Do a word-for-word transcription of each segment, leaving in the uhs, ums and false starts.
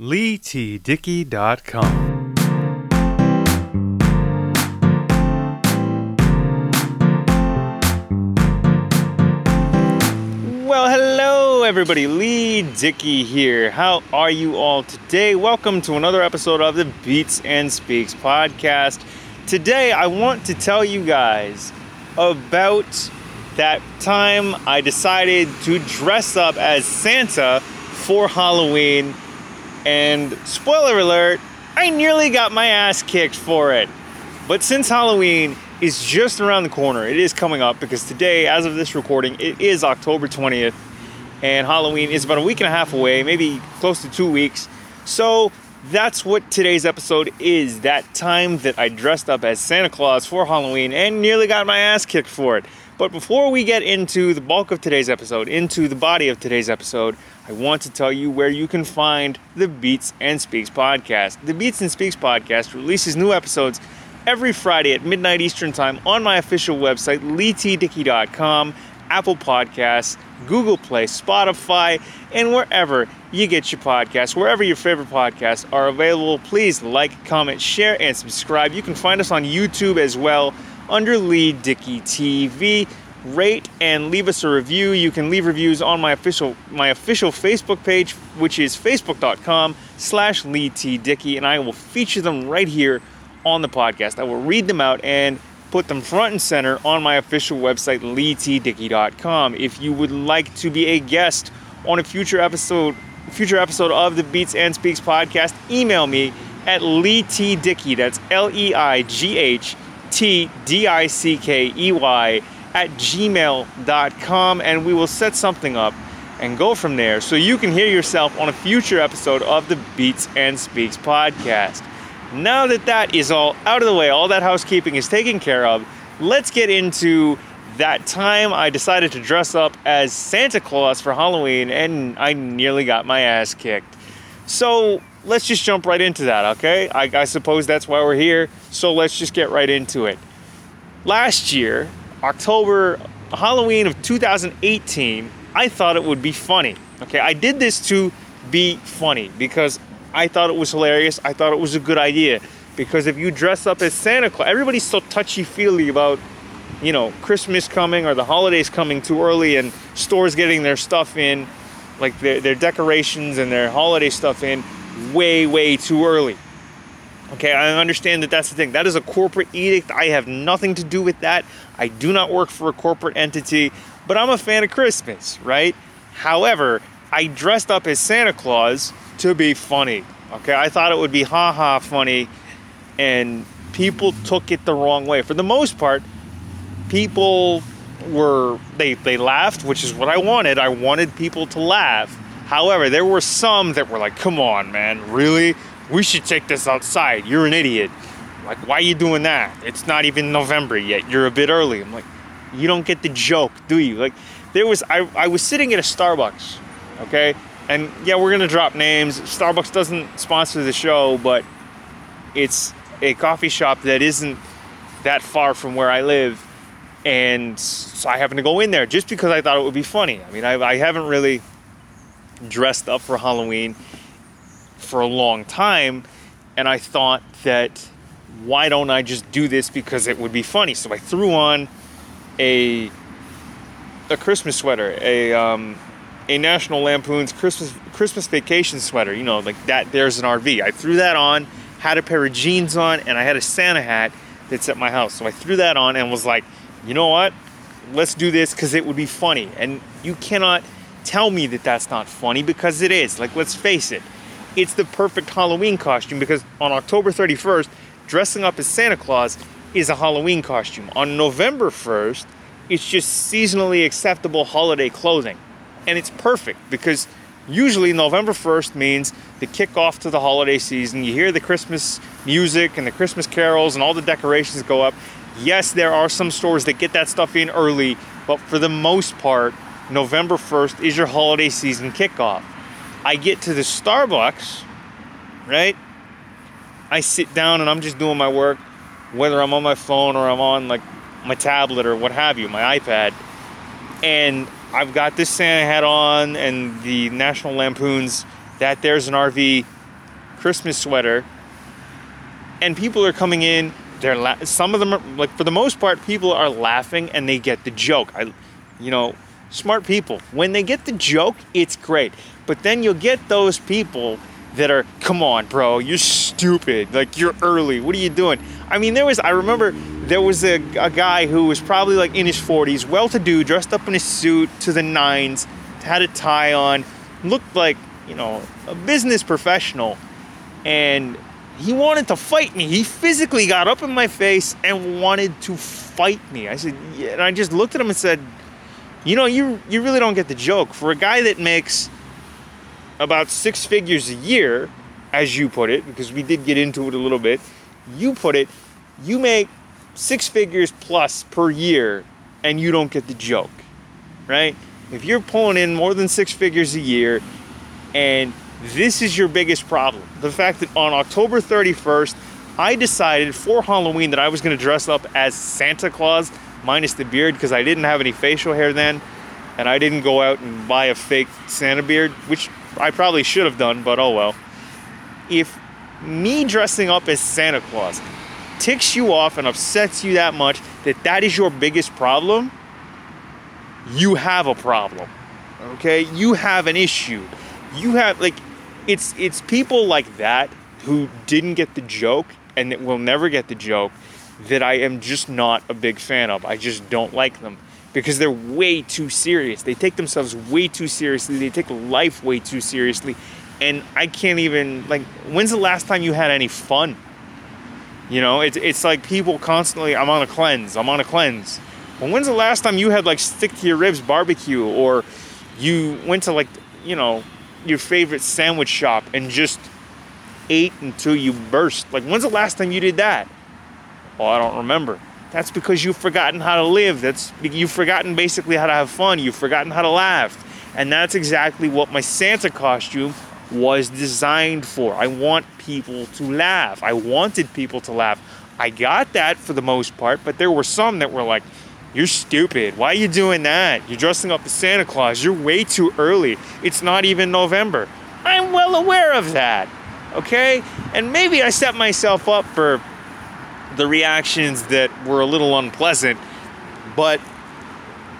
Lee T Dickey dot com. Well, hello everybody, Lee Dickey here. How are you all today? Welcome to another episode of the Beats and Speaks podcast. Today I want to tell you guys about that time I decided to dress up as Santa for Halloween. And spoiler alert, I nearly got my ass kicked for it. But since Halloween is just around the corner, it is coming up, because today, as of this recording, it is October twentieth. And Halloween is about a week and a half away, maybe close to two weeks. So that's what today's episode is. That time that I dressed up as Santa Claus for Halloween and nearly got my ass kicked for it. But before we get into the bulk of today's episode, into the body of today's episode, I want to tell you where you can find the Beats and Speaks podcast. The Beats and Speaks podcast releases new episodes every Friday at midnight Eastern Time on my official website, Lee T Dickey dot com, Apple Podcasts, Google Play, Spotify, and wherever you get your podcasts. Wherever your favorite podcasts are available, please like, comment, share, and subscribe. You can find us on YouTube as well, under Lee Dickey T V. Rate and leave us a review. You can leave reviews on my official my official Facebook page, which is facebook dot com slash Lee T Dickey, and I will feature them right here on the podcast. I will read them out and put them front and center on my official website, Lee T Dickey dot com. If you would like to be a guest on a future episode future episode of the Beats and Speaks podcast, email me at Lee T Dickey, that's L E I G H T D I C K E Y, at gmail dot com, and we will set something up and go from there, so you can hear yourself on a future episode of the Beats and Speaks podcast. Now that that is all out of the way, all that housekeeping is taken care of, let's get into that time I decided to dress up as Santa Claus for Halloween and I nearly got my ass kicked. So let's just jump right into that, okay? I, I suppose that's why we're here, so let's just get right into it. Last year, October, Halloween of two thousand eighteen, I thought it would be funny, okay? I did this to be funny because I thought it was hilarious. I thought it was a good idea, because if you dress up as Santa Claus, everybody's so touchy-feely about, you know, Christmas coming or the holidays coming too early and stores getting their stuff in, like their, their decorations and their holiday stuff in, way way too early. Okay, I understand that that's the thing. That is a corporate edict. I have nothing to do with that. I do not work for a corporate entity, but I'm a fan of Christmas, right? However, I dressed up as Santa Claus to be funny. Okay, I thought it would be ha-ha funny, and people took it the wrong way. For the most part, people were, they, they laughed, which is what I wanted. I wanted people to laugh. However, there were some that were like, come on, man, really? We should take this outside. You're an idiot. Like, why are you doing that? It's not even November yet. You're a bit early. I'm like, you don't get the joke, do you? Like, there was, I, I was sitting at a Starbucks, okay? And yeah, we're going to drop names. Starbucks doesn't sponsor the show, but it's a coffee shop that isn't that far from where I live. And so I happened to go in there just because I thought it would be funny. I mean, I, I haven't really dressed up for Halloween for a long time, and I thought that why don't I just do this, because it would be funny. So I threw on a a Christmas sweater, a um, a National Lampoon's Christmas Christmas Vacation sweater, you know, like that. There's an R V. I threw that on, had a pair of jeans on, and I had a Santa hat that's at my house. So I threw that on and was like, you know what? Let's do this, because it would be funny, and you cannot tell me that that's not funny, because it is. Like, let's face it, it's the perfect Halloween costume, because on October thirty-first, dressing up as Santa Claus is a Halloween costume. On November first, it's just seasonally acceptable holiday clothing, and it's perfect, because usually November first means the kickoff to the holiday season. You hear the Christmas music and the Christmas carols and all the decorations go up. Yes, there are some stores that get that stuff in early, but for the most part, November first is your holiday season kickoff. I get to the Starbucks, right? I sit down and I'm just doing my work, whether I'm on my phone or I'm on like my tablet or what have you, my iPad. And I've got this Santa hat on and the National Lampoon's That There's an R V Christmas sweater, and people are coming in. They're la- some of them are, like, for the most part, people are laughing and they get the joke. I, you know, smart people, when they get the joke, it's great. But then you'll get those people that are, come on, bro, you're stupid. Like, you're early. What are you doing? I mean, there was, I remember there was a, a guy who was probably like in his forties, well-to-do, dressed up in a suit to the nines, had a tie on, looked like, you know, a business professional. And he wanted to fight me. He physically got up in my face and wanted to fight me. I said, yeah. And I just looked at him and said, you know, you you really don't get the joke. For a guy that makes about six figures a year, as you put it, because we did get into it a little bit, you put it, you make six figures plus per year and you don't get the joke, right? If you're pulling in more than six figures a year and this is your biggest problem, the fact that on October thirty-first, I decided for Halloween that I was going to dress up as Santa Claus, minus the beard, because I didn't have any facial hair then, and I didn't go out and buy a fake Santa beard, which I probably should have done, but oh well. If me dressing up as Santa Claus ticks you off and upsets you that much that that is your biggest problem, you have a problem, okay? You have an issue. You have, like, it's it's people like that who didn't get the joke and that will never get the joke that I am just not a big fan of. I just don't like them because they're way too serious. They take themselves way too seriously. They take life way too seriously. And I can't even, like, when's the last time you had any fun? You know, it's it's like people constantly, I'm on a cleanse, I'm on a cleanse. Well, when's the last time you had, like, stick to your ribs barbecue, or you went to, like, you know, your favorite sandwich shop and just ate until you burst? Like, when's the last time you did that? Well, I don't remember. That's because you've forgotten how to live. That's you've forgotten basically how to have fun. You've forgotten how to laugh. And that's exactly what my Santa costume was designed for. I want people to laugh. I wanted people to laugh. I got that for the most part, but there were some that were like, you're stupid. Why are you doing that? You're dressing up as Santa Claus. You're way too early. It's not even November. I'm well aware of that, okay? And maybe I set myself up for the reactions that were a little unpleasant, but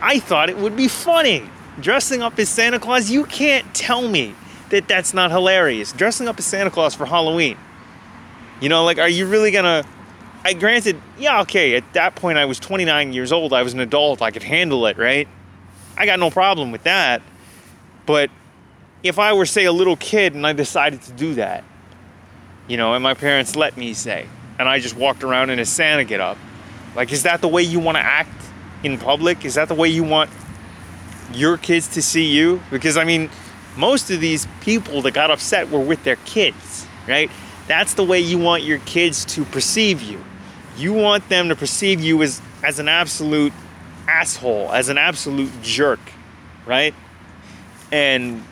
I thought it would be funny. Dressing up as Santa Claus, you can't tell me that that's not hilarious. Dressing up as Santa Claus for Halloween. You know, like, are you really gonna... I granted, yeah, okay, at that point I was twenty-nine years old, I was an adult, I could handle it, right? I got no problem with that. But if I were, say, a little kid and I decided to do that, you know, and my parents let me, say, and I just walked around in a Santa getup, like, is that the way you want to act in public? Is that the way you want your kids to see you? Because, I mean, most of these people that got upset were with their kids, right? That's the way you want your kids to perceive you. You want them to perceive you as, as an absolute asshole, as an absolute jerk, right? And,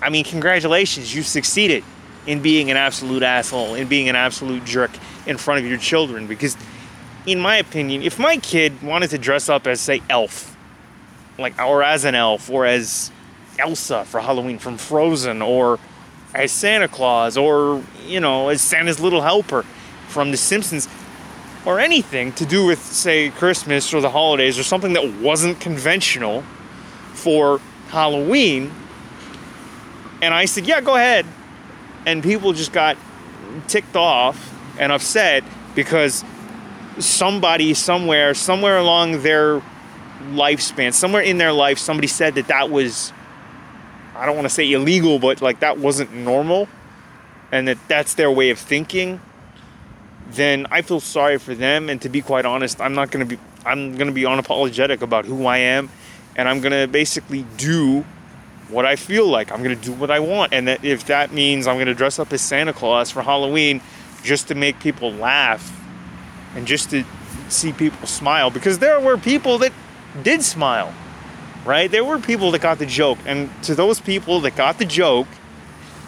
I mean, congratulations, you've succeeded in being an absolute asshole, in being an absolute jerk in front of your children. Because, in my opinion, if my kid wanted to dress up as, say, Elf, like, or as an elf, or as Elsa for Halloween from Frozen, or as Santa Claus, or, you know, as Santa's Little Helper from The Simpsons, or anything to do with, say, Christmas or the holidays, or something that wasn't conventional for Halloween, and I said, yeah, go ahead, and people just got ticked off and upset because somebody somewhere, somewhere along their lifespan, somewhere in their life, somebody said that that was, I don't want to say illegal, but, like, that wasn't normal, and that that's their way of thinking, then I feel sorry for them. And to be quite honest, I'm not going to be, I'm going to be unapologetic about who I am, and I'm going to basically do what I feel like. I'm going to do what I want. And that if that means I'm going to dress up as Santa Claus for Halloween just to make people laugh and just to see people smile, because there were people that did smile. Right? There were people that got the joke. And to those people that got the joke,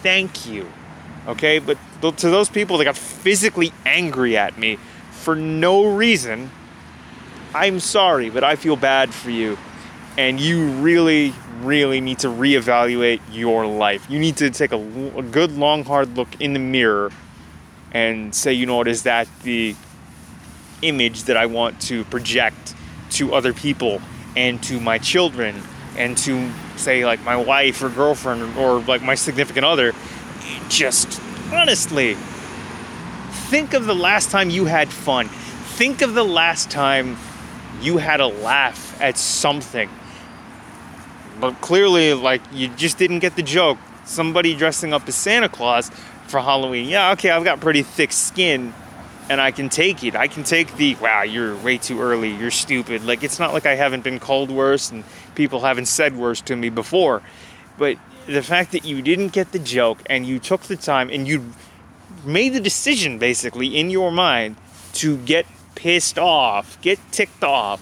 thank you. Okay? But th- to those people that got physically angry at me for no reason, I'm sorry, but I feel bad for you. And you really, really need to reevaluate your life. You need to take a, a good, long, hard look in the mirror and say, you know what, is that the image that I want to project to other people and to my children and to, say, like my wife or girlfriend or like my significant other? Just honestly, think of the last time you had fun. Think of the last time you had a laugh at something. But clearly, like, you just didn't get the joke. Somebody dressing up as Santa Claus for Halloween. Yeah, okay, I've got pretty thick skin and I can take it. I can take the, wow, you're way too early, you're stupid. Like, it's not like I haven't been called worse and people haven't said worse to me before. But the fact that you didn't get the joke and you took the time and you made the decision, basically, in your mind to get pissed off, get ticked off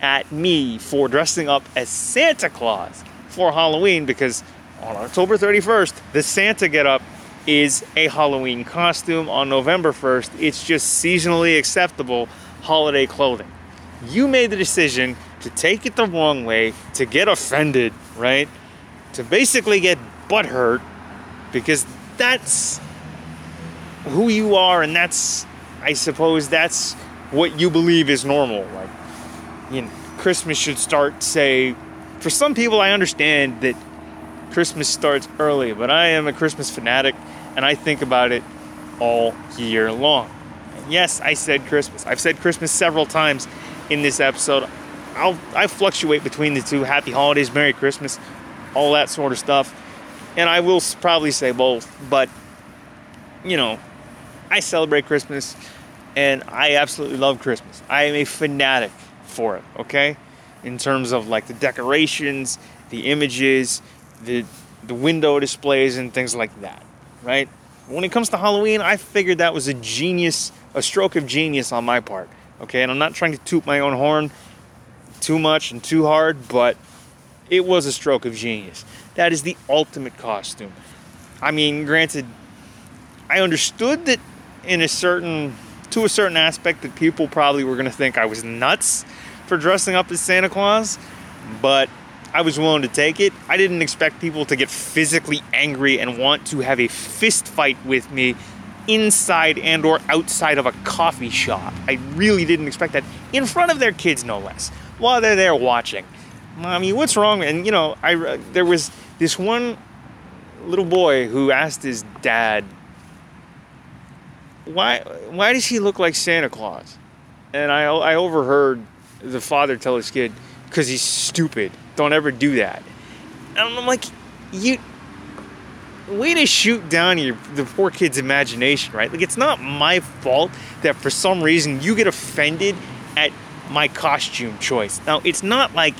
at me for dressing up as Santa Claus for Halloween, because on October thirty-first, the Santa getup is a Halloween costume. On November first, it's just seasonally acceptable holiday clothing. You made the decision to take it the wrong way, to get offended, right? To basically get butthurt, because that's who you are, and that's, I suppose, that's what you believe is normal. Like, you know, Christmas should start, say, for some people, I understand that Christmas starts early, but I am a Christmas fanatic and I think about it all year long. And yes, I said Christmas. I've said Christmas several times in this episode. I'll, I fluctuate between the two. Happy holidays, Merry Christmas, all that sort of stuff. And I will probably say both, but, you know, I celebrate Christmas and I absolutely love Christmas. I am a fanatic for it, okay? In terms of, like, the decorations, the images, the the window displays and things like that, right? When it comes to Halloween, I figured that was a genius, a stroke of genius on my part, okay? And I'm not trying to toot my own horn too much and too hard, but it was a stroke of genius. That is the ultimate costume. I mean, granted, I understood that in a certain, to a certain aspect, that people probably were going to think I was nuts for dressing up as Santa Claus, but I was willing to take it. I didn't expect people to get physically angry and want to have a fist fight with me inside and or outside of a coffee shop. I really didn't expect that, in front of their kids, no less, while they're there watching. Mommy, what's wrong? And, you know, I uh, there was this one little boy who asked his dad, why why does he look like Santa Claus? And I, I overheard the father tell his kid, because he's stupid. Don't ever do that. And I'm like, you, way to shoot down your the poor kid's imagination, right? Like, it's not my fault that for some reason you get offended at my costume choice. Now, it's not like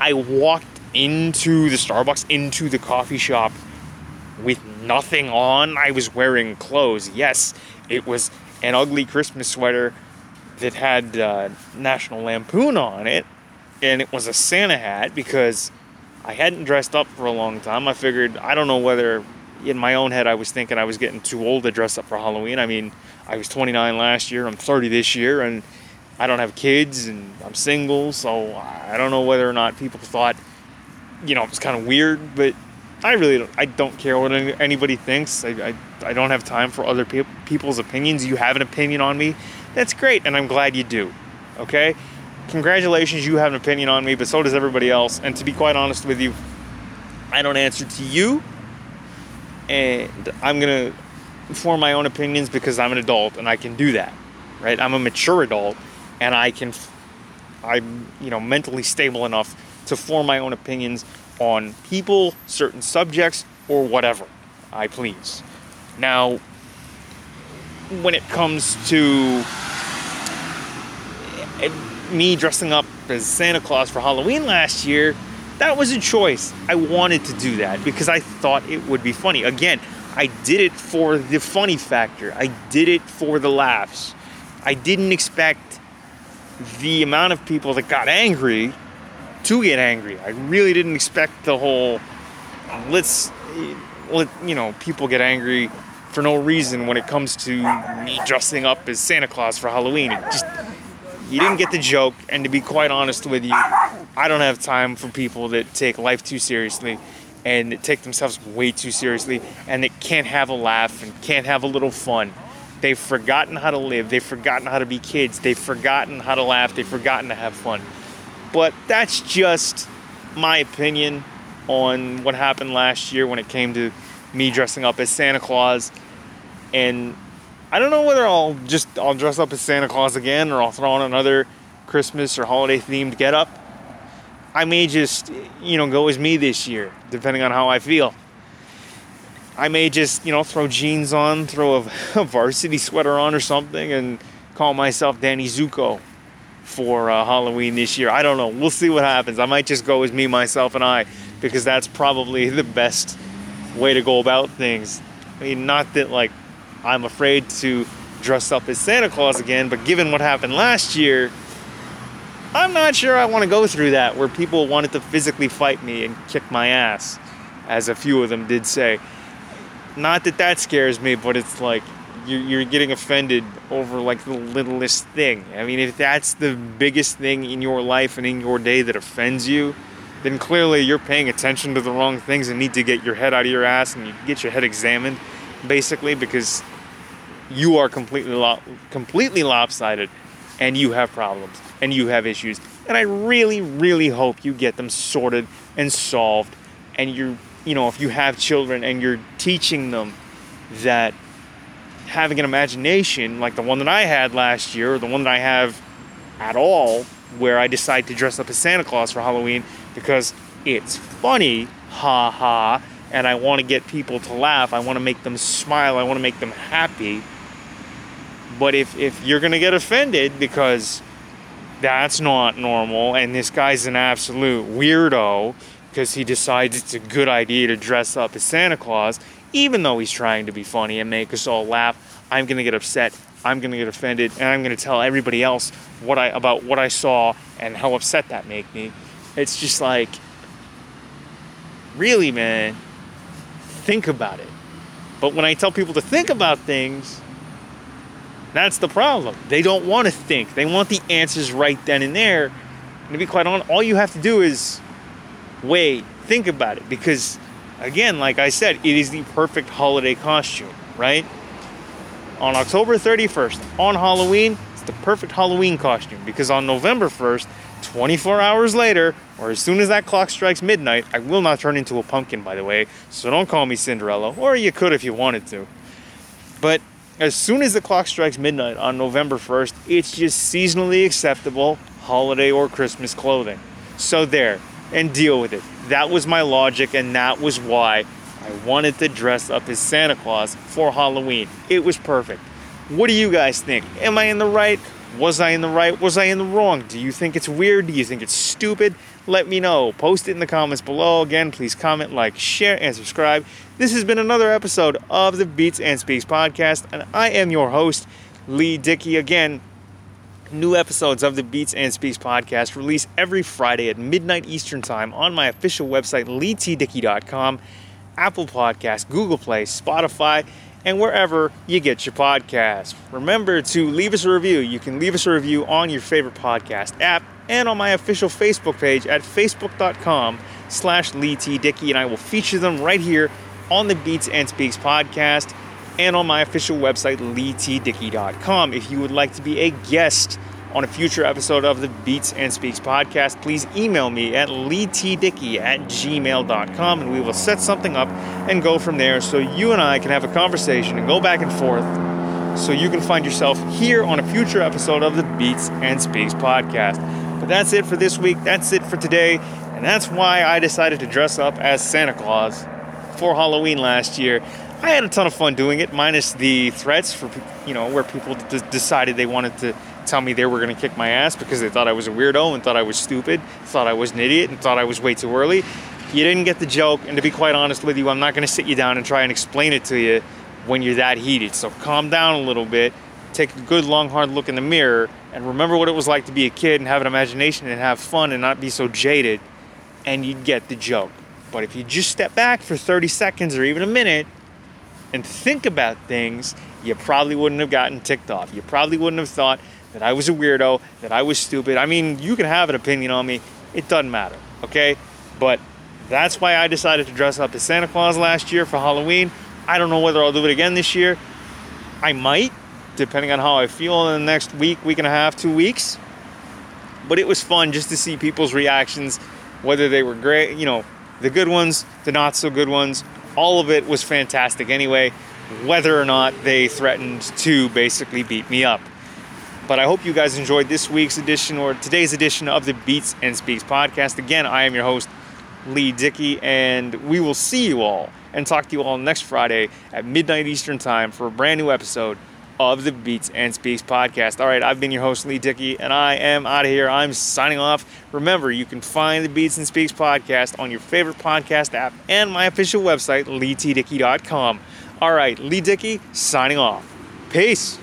I walked into the Starbucks, into the coffee shop with nothing on. I was wearing clothes. Yes, it was an ugly Christmas sweater that had uh, National Lampoon on it. And it was a Santa hat because I hadn't dressed up for a long time. I figured, I don't know whether in my own head I was thinking I was getting too old to dress up for Halloween. I mean, I was twenty-nine last year, I'm thirty this year, and I don't have kids, and I'm single, so I don't know whether or not people thought, you know, it was kind of weird, but I really don't, I don't care what anybody thinks. I, I, I don't have time for other pe- people's opinions. You have an opinion on me, that's great, and I'm glad you do, okay? Congratulations, you have an opinion on me, but so does everybody else. And to be quite honest with you, I don't answer to you, and I'm gonna form my own opinions because I'm an adult and I can do that, right? I'm a mature adult, and I can, I'm, you know, mentally stable enough to form my own opinions on people, certain subjects, or whatever I please. Now, when it comes to it, me dressing up as Santa Claus for Halloween last year, that was a choice. I wanted to do that because I thought it would be funny. Again, I did it for the funny factor. I did it for the laughs. I didn't expect the amount of people that got angry to get angry. I really didn't expect the whole, let's, let, you know, people get angry for no reason when it comes to me dressing up as Santa Claus for Halloween. It just, you didn't get the joke, and to be quite honest with you, I don't have time for people that take life too seriously and that take themselves way too seriously and that can't have a laugh and can't have a little fun. They've forgotten how to live. They've forgotten how to be kids. They've forgotten how to laugh. They've forgotten to have fun. But that's just my opinion on what happened last year when it came to me dressing up as Santa Claus. And I don't know whether I'll just I'll dress up as Santa Claus again or I'll throw on another Christmas or holiday themed getup. I may just, you know, go as me this year, depending on how I feel. I may just, you know, throw jeans on, throw a, a varsity sweater on or something, and call myself Danny Zuko for uh, Halloween this year. I don't know. We'll see what happens. I might just go as me, myself, and I, because that's probably the best way to go about things. I mean, not that, like, I'm afraid to dress up as Santa Claus again, but given what happened last year, I'm not sure I want to go through that, where people wanted to physically fight me and kick my ass, as a few of them did say. Not that that scares me, but it's like you're getting offended over like the littlest thing. I mean, if that's the biggest thing in your life and in your day that offends you, then clearly you're paying attention to the wrong things and need to get your head out of your ass and you get your head examined, basically, because you are completely lo- completely lopsided and you have problems and you have issues. And I really, really hope you get them sorted and solved, and you're You know, if you have children and you're teaching them that having an imagination like the one that I had last year, or the one that I have at all, where I decide to dress up as Santa Claus for Halloween because it's funny, ha ha, and I want to get people to laugh, I want to make them smile, I want to make them happy. But if, if you're going to get offended because that's not normal and this guy's an absolute weirdo because he decides it's a good idea to dress up as Santa Claus, even though he's trying to be funny and make us all laugh, I'm going to get upset, I'm going to get offended, and I'm going to tell everybody else what I about what I saw and how upset that made me. It's just like, really, man, think about it. But when I tell people to think about things, that's the problem. They don't want to think. They want the answers right then and there. And to be quite honest, all you have to do is wait, think about it, because again, like I said, it is the perfect holiday costume, right? On October thirty-first, on Halloween, it's the perfect Halloween costume, because on November first, twenty-four hours later, or as soon as that clock strikes midnight, I will not turn into a pumpkin, by the way, so don't call me Cinderella, or you could if you wanted to, but as soon as the clock strikes midnight on November first, it's just seasonally acceptable holiday or Christmas clothing. So there. And deal with it. That was my logic, and that was why I wanted to dress up as Santa Claus for Halloween. It was perfect. What do you guys think? Am I in the right? Was I in the right? Was I in the wrong? Do you think it's weird? Do you think it's stupid? Let me know. Post it in the comments below. Again, please comment, like, share, and subscribe. This has been another episode of the Beats and Speaks podcast, and I am your host, Lee Dickey. Again, new episodes of the Beats and Speaks podcast release every Friday at midnight Eastern time on my official website, Lee T Dickey dot com, Apple Podcasts, Google Play, Spotify, and wherever you get your podcasts. Remember to leave us a review. You can leave us a review on your favorite podcast app and on my official Facebook page at facebook dot com slash Lee T Dickey, and I will feature them right here on the Beats and Speaks podcast, and on my official website, Lee T Dickey dot com. If you would like to be a guest on a future episode of the Beats and Speaks podcast, please email me at Lee T Dickey at gmail dot com, and we will set something up and go from there, so you and I can have a conversation and go back and forth, so you can find yourself here on a future episode of the Beats and Speaks podcast. But that's it for this week. That's it for today. And that's why I decided to dress up as Santa Claus for Halloween last year. I had a ton of fun doing it, minus the threats for, you know, where people d- decided they wanted to tell me they were going to kick my ass because they thought I was a weirdo and thought I was stupid, thought I was an idiot, and thought I was way too early. You didn't get the joke, and to be quite honest with you, I'm not going to sit you down and try and explain it to you when you're that heated. So calm down a little bit, take a good, long, hard look in the mirror, and remember what it was like to be a kid and have an imagination and have fun and not be so jaded, and you'd get the joke. But if you just step back for thirty seconds or even a minute and think about things, you probably wouldn't have gotten ticked off. You probably wouldn't have thought that I was a weirdo, that I was stupid. I mean, you can have an opinion on me. It doesn't matter, okay? But that's why I decided to dress up as Santa Claus last year for Halloween. I don't know whether I'll do it again this year. I might, depending on how I feel in the next week, week and a half, two weeks. But it was fun just to see people's reactions, whether they were great, you know, the good ones, the not so good ones. All of it was fantastic anyway, whether or not they threatened to basically beat me up. But I hope you guys enjoyed this week's edition or today's edition of the Beats and Speaks podcast. Again, I am your host, Lee Dickey, and we will see you all and talk to you all next Friday at midnight Eastern time for a brand new episode of the Beats and Speaks podcast. All right, I've been your host, Lee Dickey, and I am out of here. I'm signing off. Remember, you can find the Beats and Speaks podcast on your favorite podcast app and my official website, Lee T Dickey dot com. All right, Lee Dickey signing off. Peace.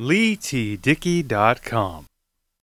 Lee T Dickey dot com